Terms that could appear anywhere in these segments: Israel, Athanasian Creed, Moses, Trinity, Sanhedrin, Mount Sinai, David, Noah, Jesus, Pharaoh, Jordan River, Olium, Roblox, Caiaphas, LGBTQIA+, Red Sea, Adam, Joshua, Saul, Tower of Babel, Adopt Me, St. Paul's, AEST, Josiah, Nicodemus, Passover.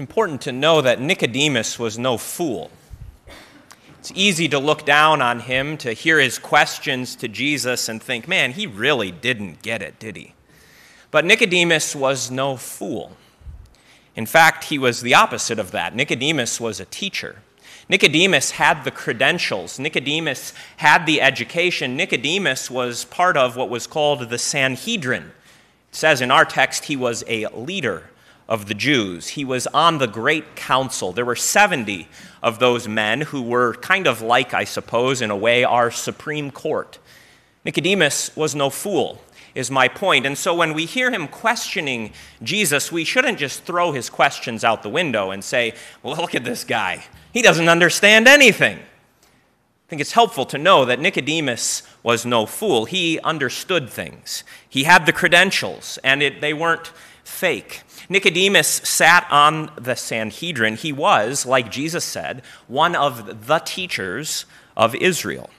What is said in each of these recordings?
It's important to know that Nicodemus was no fool. It's easy to look down on him, to hear his questions to Jesus and think, man, he really didn't get it, did he? But Nicodemus was no fool. In fact, he was the opposite of that. Nicodemus was a teacher. Nicodemus had the credentials. Nicodemus had the education. Nicodemus was part of what was called the Sanhedrin. It says in our text he was a leader of the Jews. He was on the great council. There were 70 of those men who were kind of like, I suppose, in a way, our Supreme Court. Nicodemus was no fool, is my point. And so when we hear him questioning Jesus, we shouldn't just throw his questions out the window and say, well, look at this guy. He doesn't understand anything. I think it's helpful to know that Nicodemus was no fool. He understood things. He had the credentials, and they weren't fake. Nicodemus sat on the Sanhedrin. He was, like Jesus said, one of the teachers of Israel.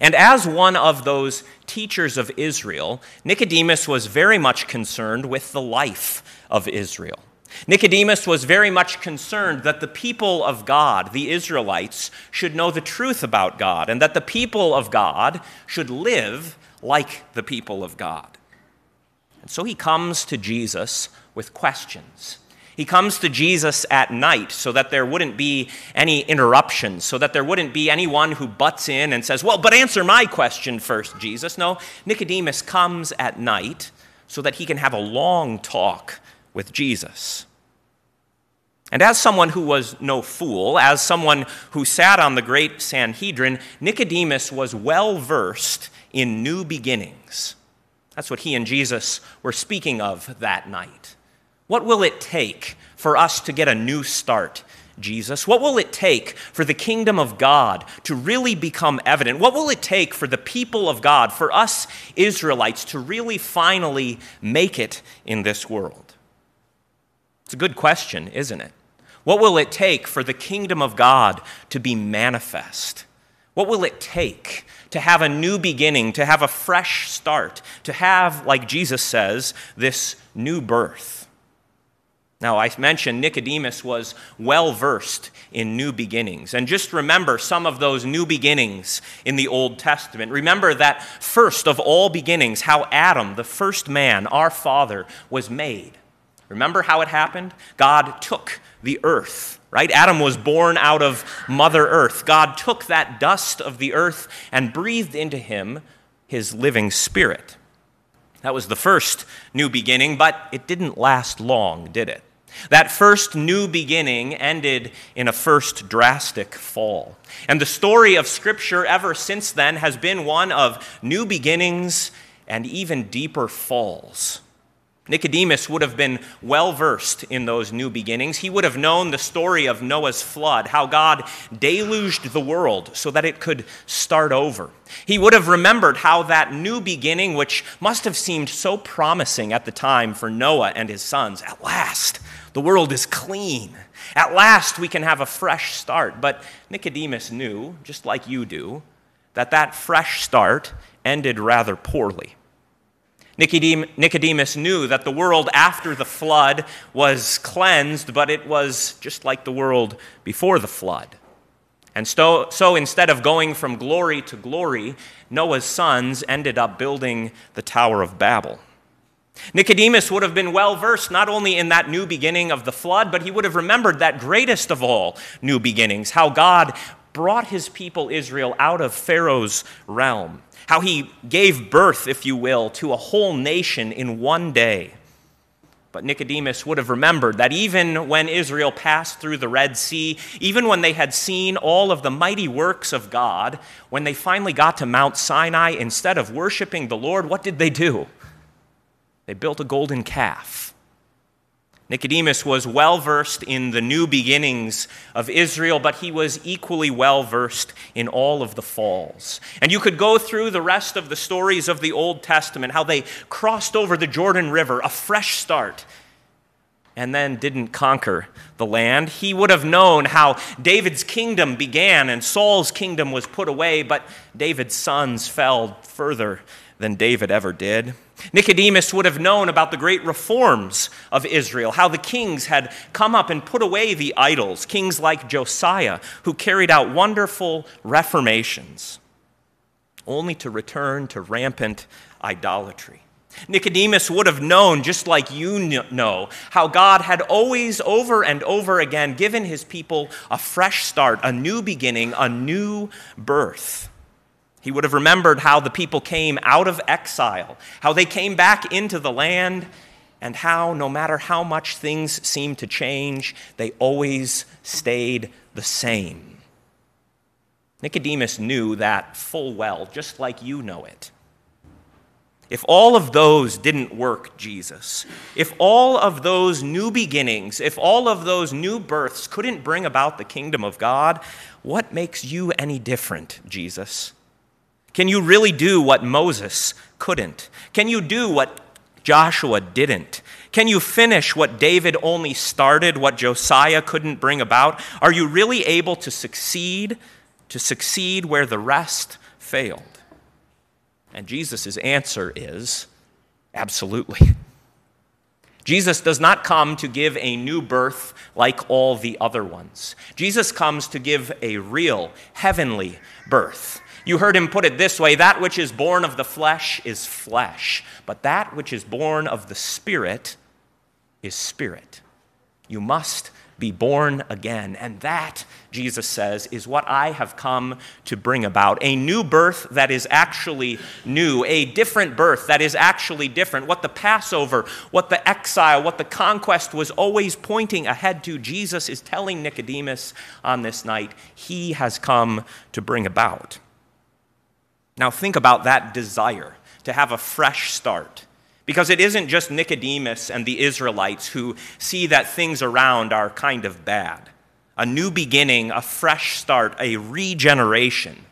And as one of those teachers of Israel, Nicodemus was very much concerned with the life of Israel. Nicodemus was very much concerned that the people of God, the Israelites, should know the truth about God, and that the people of God should live like the people of God. And so he comes to Jesus with questions. He comes to Jesus at night so that there wouldn't be any interruptions, so that there wouldn't be anyone who butts in and says, well, but answer my question first, Jesus. No, Nicodemus comes at night so that he can have a long talk with Jesus. And as someone who was no fool, as someone who sat on the great Sanhedrin, Nicodemus was well versed in new beginnings. That's what he and Jesus were speaking of that night. What will it take for us to get a new start, Jesus? What will it take for the kingdom of God to really become evident? What will it take for the people of God, for us Israelites, to really finally make it in this world? It's a good question, isn't it? What will it take for the kingdom of God to be manifest? What will it take to have a new beginning, to have a fresh start, to have, like Jesus says, this new birth? Now, I mentioned Nicodemus was well-versed in new beginnings. And just remember some of those new beginnings in the Old Testament. Remember that first of all beginnings, how Adam, the first man, our father, was made. Remember how it happened? God took the earth, right? Adam was born out of Mother Earth. God took that dust of the earth and breathed into him his living spirit. That was the first new beginning, but it didn't last long, did it? That first new beginning ended in a first drastic fall. And the story of Scripture ever since then has been one of new beginnings and even deeper falls. Nicodemus would have been well-versed in those new beginnings. He would have known the story of Noah's flood, how God deluged the world so that it could start over. He would have remembered how that new beginning, which must have seemed so promising at the time for Noah and his sons, at last, the world is clean. At last, we can have a fresh start. But Nicodemus knew, just like you do, that that fresh start ended rather poorly. Nicodemus knew that the world after the flood was cleansed, but it was just like the world before the flood. And so instead of going from glory to glory, Noah's sons ended up building the Tower of Babel. Nicodemus would have been well-versed not only in that new beginning of the flood, but he would have remembered that greatest of all new beginnings, how God brought his people Israel out of Pharaoh's realm. How he gave birth, if you will, to a whole nation in one day. But Nicodemus would have remembered that even when Israel passed through the Red Sea, even when they had seen all of the mighty works of God, when they finally got to Mount Sinai, instead of worshiping the Lord, what did they do? They built a golden calf. Nicodemus was well-versed in the new beginnings of Israel, but he was equally well-versed in all of the falls. And you could go through the rest of the stories of the Old Testament, how they crossed over the Jordan River, a fresh start, and then didn't conquer the land. He would have known how David's kingdom began and Saul's kingdom was put away, but David's sons fell further than David ever did. Nicodemus would have known about the great reforms of Israel, how the kings had come up and put away the idols, kings like Josiah, who carried out wonderful reformations, only to return to rampant idolatry. Nicodemus would have known, just like you know, how God had always over and over again given his people a fresh start, a new beginning, a new birth. He would have remembered how the people came out of exile, how they came back into the land, and how no matter how much things seemed to change, they always stayed the same. Nicodemus knew that full well, just like you know it. If all of those didn't work, Jesus, if all of those new beginnings, if all of those new births couldn't bring about the kingdom of God, what makes you any different, Jesus? Can you really do what Moses couldn't? Can you do what Joshua didn't? Can you finish what David only started, what Josiah couldn't bring about? Are you really able to succeed where the rest failed? And Jesus' answer is, absolutely. Jesus does not come to give a new birth like all the other ones. Jesus comes to give a real heavenly birth. You heard him put it this way, that which is born of the flesh is flesh, but that which is born of the Spirit is spirit. You must be born again. And that, Jesus says, is what I have come to bring about. A new birth that is actually new, a different birth that is actually different. What the Passover, what the exile, what the conquest was always pointing ahead to, Jesus is telling Nicodemus on this night, he has come to bring about. Now think about that desire to have a fresh start. Because it isn't just Nicodemus and the Israelites who see that things around are kind of bad. A new beginning, a fresh start, a regeneration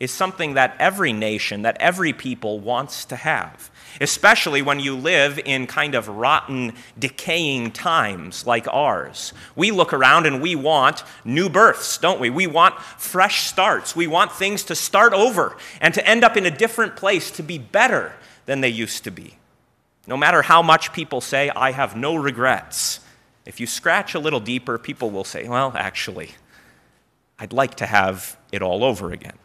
is something that every nation, that every people wants to have, especially when you live in kind of rotten, decaying times like ours. We look around and we want new births, don't we? We want fresh starts. We want things to start over and to end up in a different place, to be better than they used to be. No matter how much people say, I have no regrets, if you scratch a little deeper, people will say, well, actually, I'd like to have it all over again.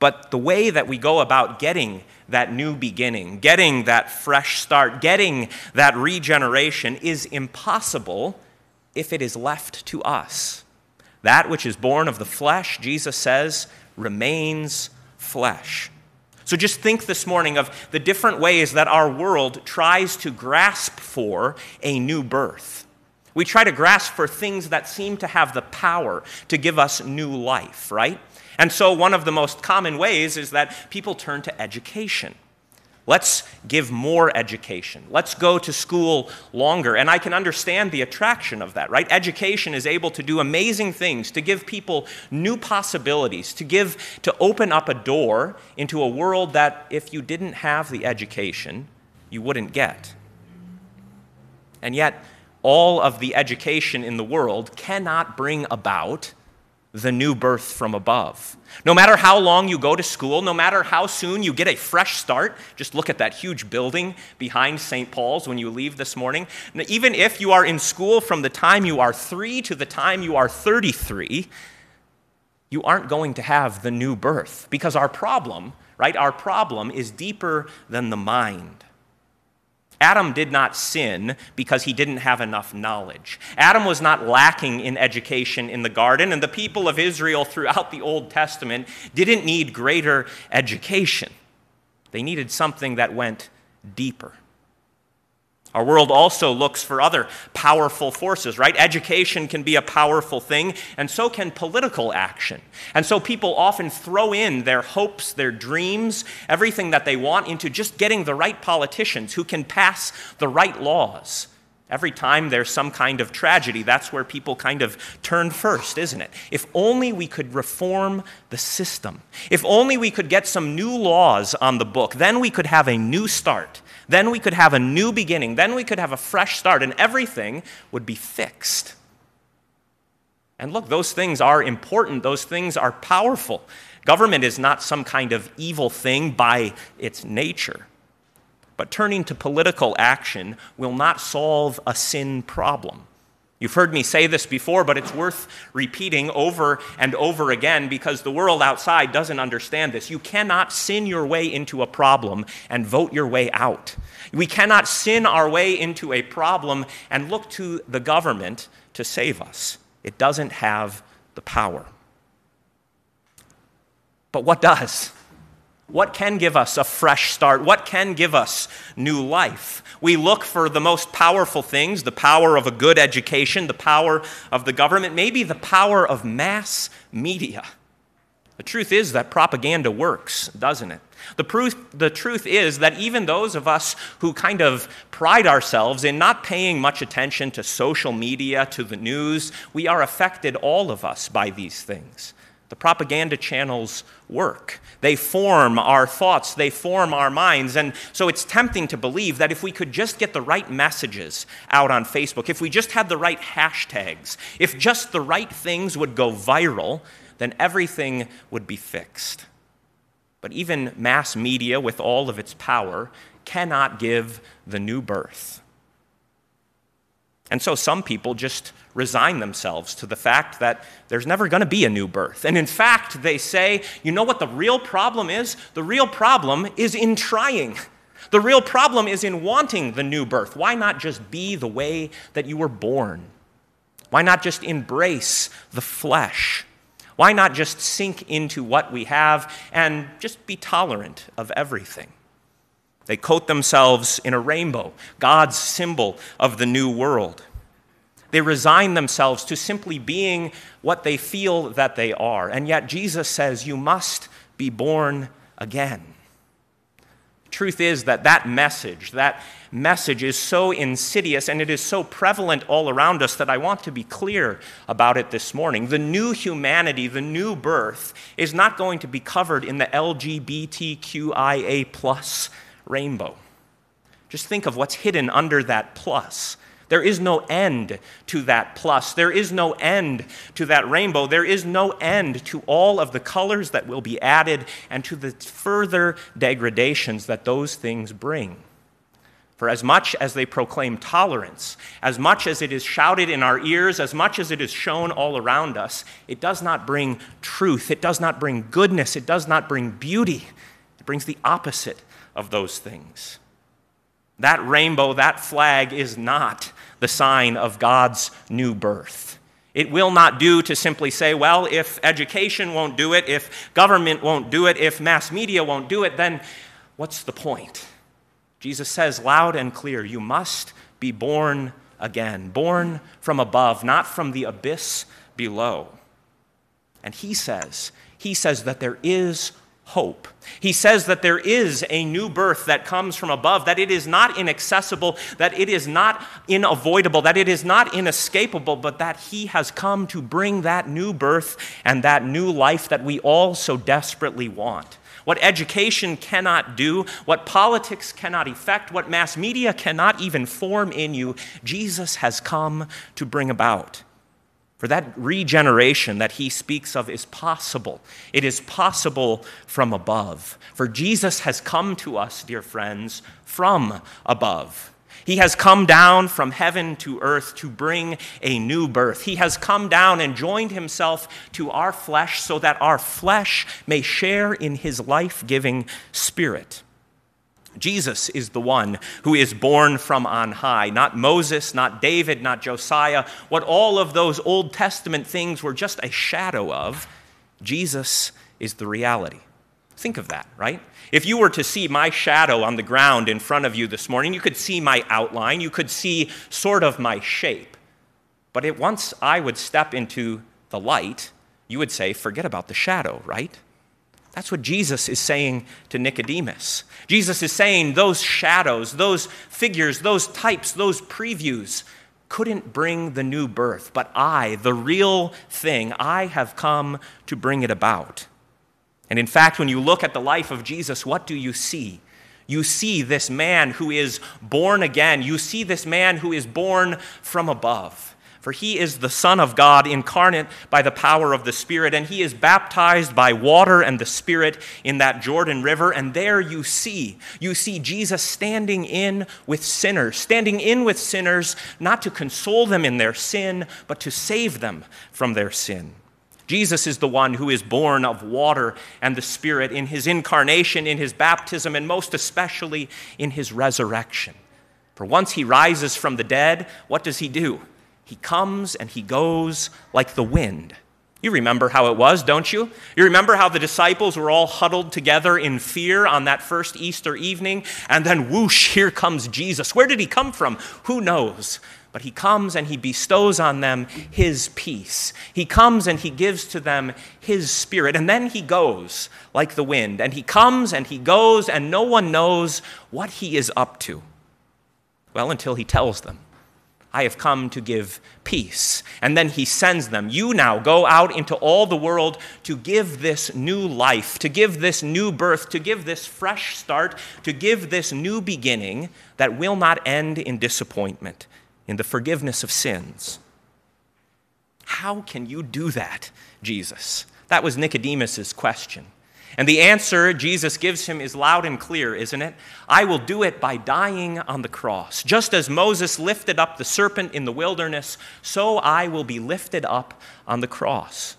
But the way that we go about getting that new beginning, getting that fresh start, getting that regeneration is impossible if it is left to us. That which is born of the flesh, Jesus says, remains flesh. So just think this morning of the different ways that our world tries to grasp for a new birth. We try to grasp for things that seem to have the power to give us new life, right? And so one of the most common ways is that people turn to education. Let's give more education. Let's go to school longer. And I can understand the attraction of that, right? Education is able to do amazing things, to give people new possibilities, to open up a door into a world that if you didn't have the education, you wouldn't get. And yet, all of the education in the world cannot bring about the new birth from above. No matter how long you go to school, no matter how soon you get a fresh start, just look at that huge building behind St. Paul's when you leave this morning. Now, even if you are in school from the time you are 3 to the time you are 33, you aren't going to have the new birth because our problem, right? Our problem is deeper than the mind. Adam did not sin because he didn't have enough knowledge. Adam was not lacking in education in the garden, and the people of Israel throughout the Old Testament didn't need greater education. They needed something that went deeper. Our world also looks for other powerful forces, right? Education can be a powerful thing, and so can political action. And so people often throw in their hopes, their dreams, everything that they want into just getting the right politicians who can pass the right laws. Every time there's some kind of tragedy, that's where people kind of turn first, isn't it? If only we could reform the system. If only we could get some new laws on the book, then we could have a new start. Then we could have a new beginning. Then we could have a fresh start, and everything would be fixed. And look, those things are important. Those things are powerful. Government is not some kind of evil thing by its nature. But turning to political action will not solve a sin problem. You've heard me say this before, but it's worth repeating over and over again because the world outside doesn't understand this. You cannot sin your way into a problem and vote your way out. We cannot sin our way into a problem and look to the government to save us. It doesn't have the power. But what does? What can give us a fresh start? What can give us new life? We look for the most powerful things, the power of a good education, the power of the government, maybe the power of mass media. The truth is that propaganda works, doesn't it? The truth is that even those of us who kind of pride ourselves in not paying much attention to social media, to the news, we are affected, all of us, by these things. The propaganda channels work. They form our thoughts. They form our minds. And so it's tempting to believe that if we could just get the right messages out on Facebook, if we just had the right hashtags, if just the right things would go viral, then everything would be fixed. But even mass media, with all of its power, cannot give the new birth. And so some people just resign themselves to the fact that there's never going to be a new birth. And in fact, they say, you know what the real problem is? The real problem is in trying. The real problem is in wanting the new birth. Why not just be the way that you were born? Why not just embrace the flesh? Why not just sink into what we have and just be tolerant of everything? They coat themselves in a rainbow, God's symbol of the new world. They resign themselves to simply being what they feel that they are. And yet Jesus says, you must be born again. The truth is that that message is so insidious and it is so prevalent all around us that I want to be clear about it this morning. The new humanity, the new birth, is not going to be covered in the LGBTQIA+ rainbow. Just think of what's hidden under that plus. There is no end to that plus. There is no end to that rainbow. There is no end to all of the colors that will be added and to the further degradations that those things bring. For as much as they proclaim tolerance, as much as it is shouted in our ears, as much as it is shown all around us, it does not bring truth. It does not bring goodness. It does not bring beauty. It brings the opposite of those things. That rainbow, that flag is not the sign of God's new birth. It will not do to simply say, well, if education won't do it, if government won't do it, if mass media won't do it, then what's the point? Jesus says loud and clear, you must be born again, born from above, not from the abyss below. And he says that there is hope. He says that there is a new birth that comes from above, that it is not inaccessible, that it is not unavoidable, that it is not inescapable, but that he has come to bring that new birth and that new life that we all so desperately want. What education cannot do, what politics cannot effect, what mass media cannot even form in you, Jesus has come to bring about. For that regeneration that he speaks of is possible. It is possible from above. For Jesus has come to us, dear friends, from above. He has come down from heaven to earth to bring a new birth. He has come down and joined himself to our flesh so that our flesh may share in his life-giving spirit. Jesus is the one who is born from on high, not Moses, not David, not Josiah. What all of those Old Testament things were just a shadow of, Jesus is the reality. Think of that, right? If you were to see my shadow on the ground in front of you this morning, you could see my outline, you could see sort of my shape. But once I would step into the light, you would say, forget about the shadow, right? That's what Jesus is saying to Nicodemus. Jesus is saying those shadows, those figures, those types, those previews couldn't bring the new birth, but I, the real thing, I have come to bring it about. And in fact, when you look at the life of Jesus, what do you see? You see this man who is born again. You see this man who is born from above. For he is the Son of God incarnate by the power of the Spirit, and he is baptized by water and the Spirit in that Jordan River. And there you see Jesus standing in with sinners, not to console them in their sin, but to save them from their sin. Jesus is the one who is born of water and the Spirit in his incarnation, in his baptism, and most especially in his resurrection. For once he rises from the dead, what does he do? He comes and he goes like the wind. You remember how it was, don't you? You remember how the disciples were all huddled together in fear on that first Easter evening, and then whoosh, here comes Jesus. Where did he come from? Who knows? But he comes and he bestows on them his peace. He comes and he gives to them his Spirit, and then he goes like the wind, and he comes and he goes, and no one knows what he is up to. Well, until he tells them, I have come to give peace. And then he sends them. You now go out into all the world to give this new life, to give this new birth, to give this fresh start, to give this new beginning that will not end in disappointment, in the forgiveness of sins. How can you do that, Jesus? That was Nicodemus's question. And the answer Jesus gives him is loud and clear, isn't it? I will do it by dying on the cross. Just as Moses lifted up the serpent in the wilderness, so I will be lifted up on the cross.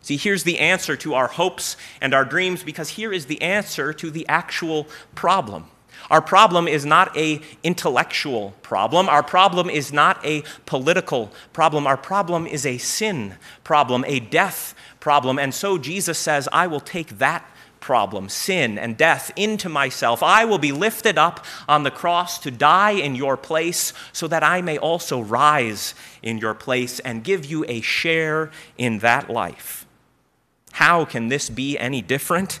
See, here's the answer to our hopes and our dreams, because here is the answer to the actual problem. Our problem is not an intellectual problem. Our problem is not a political problem. Our problem is a sin problem, a death problem. And so Jesus says, I will take that problem, sin and death, into myself. I will be lifted up on the cross to die in your place so that I may also rise in your place and give you a share in that life. How can this be any different?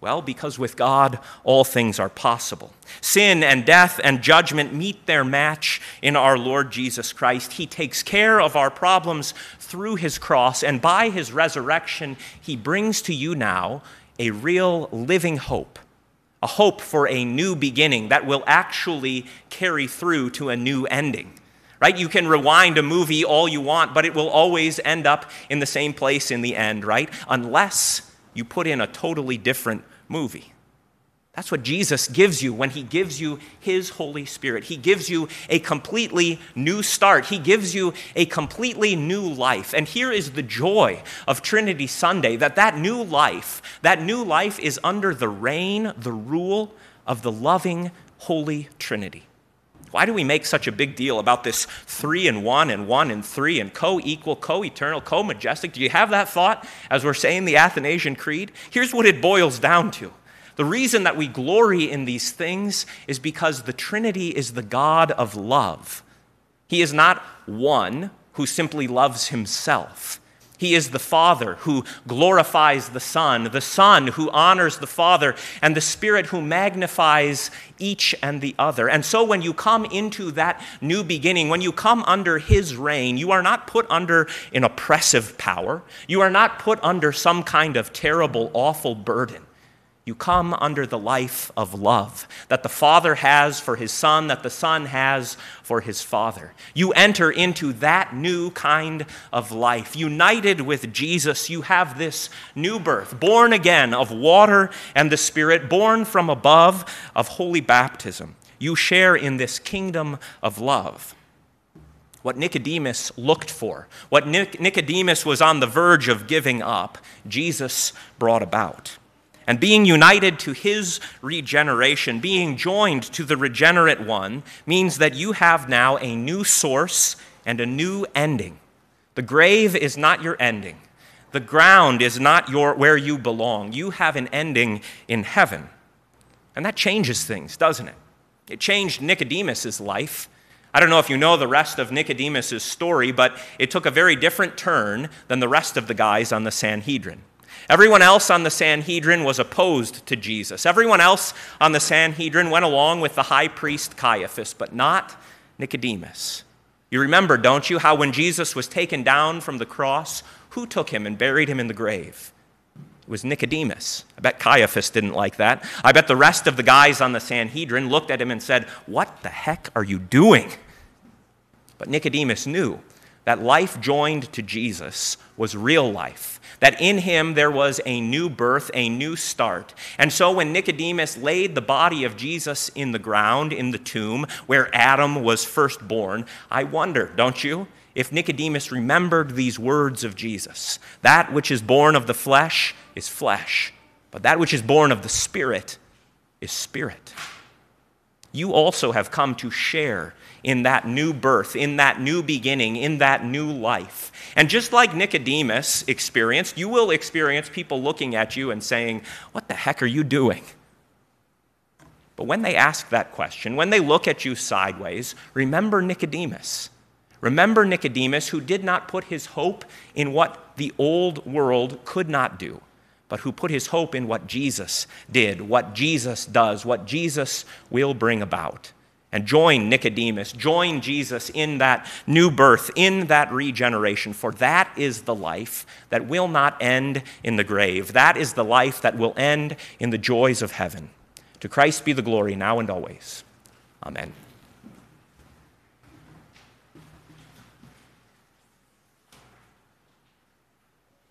Well, because with God, all things are possible. Sin and death and judgment meet their match in our Lord Jesus Christ. He takes care of our problems through his cross, and by his resurrection, he brings to you now a real living hope, a hope for a new beginning that will actually carry through to a new ending. Right? You can rewind a movie all you want, but it will always end up in the same place in the end, right? Unless you put in a totally different movie. That's what Jesus gives you when he gives you his Holy Spirit. He gives you a completely new start. He gives you a completely new life. And here is the joy of Trinity Sunday, that new life is under the reign, the rule of the loving Holy Trinity. Why do we make such a big deal about this 3 and 1 and 1 and 3 and co-equal, co-eternal, co-majestic? Do you have that thought as we're saying the Athanasian Creed? Here's what it boils down to. The reason that we glory in these things is because the Trinity is the God of love. He is not one who simply loves himself. He is the Father who glorifies the Son who honors the Father, and the Spirit who magnifies each and the other. And so when you come into that new beginning, when you come under his reign, you are not put under an oppressive power. You are not put under some kind of terrible, awful burden. You come under the life of love that the Father has for his Son, that the Son has for his Father. You enter into that new kind of life. United with Jesus, you have this new birth, born again of water and the Spirit, born from above of holy baptism. You share in this kingdom of love. What Nicodemus looked for, what Nicodemus was on the verge of giving up, Jesus brought about. And being united to his regeneration, being joined to the regenerate one, means that you have now a new source and a new ending. The grave is not your ending. The ground is not where you belong. You have an ending in heaven. And that changes things, doesn't it? It changed Nicodemus's life. I don't know if you know the rest of Nicodemus's story, but it took a very different turn than the rest of the guys on the Sanhedrin. Everyone else on the Sanhedrin was opposed to Jesus. Everyone else on the Sanhedrin went along with the high priest Caiaphas, but not Nicodemus. You remember, don't you, how when Jesus was taken down from the cross, who took him and buried him in the grave? It was Nicodemus. I bet Caiaphas didn't like that. I bet the rest of the guys on the Sanhedrin looked at him and said, "What the heck are you doing?" But Nicodemus knew that life joined to Jesus was real life, that in him there was a new birth, a new start. And so when Nicodemus laid the body of Jesus in the ground, in the tomb, where Adam was first born, I wonder, don't you, if Nicodemus remembered these words of Jesus, that which is born of the flesh is flesh, but that which is born of the Spirit is spirit. You also have come to share in that new birth, in that new beginning, in that new life. And just like Nicodemus experienced, you will experience people looking at you and saying, "What the heck are you doing?" But when they ask that question, when they look at you sideways, remember Nicodemus. Remember Nicodemus, who did not put his hope in what the old world could not do, but who put his hope in what Jesus did, what Jesus does, what Jesus will bring about. And join Nicodemus, join Jesus in that new birth, in that regeneration, for that is the life that will not end in the grave. That is the life that will end in the joys of heaven. To Christ be the glory now and always. Amen.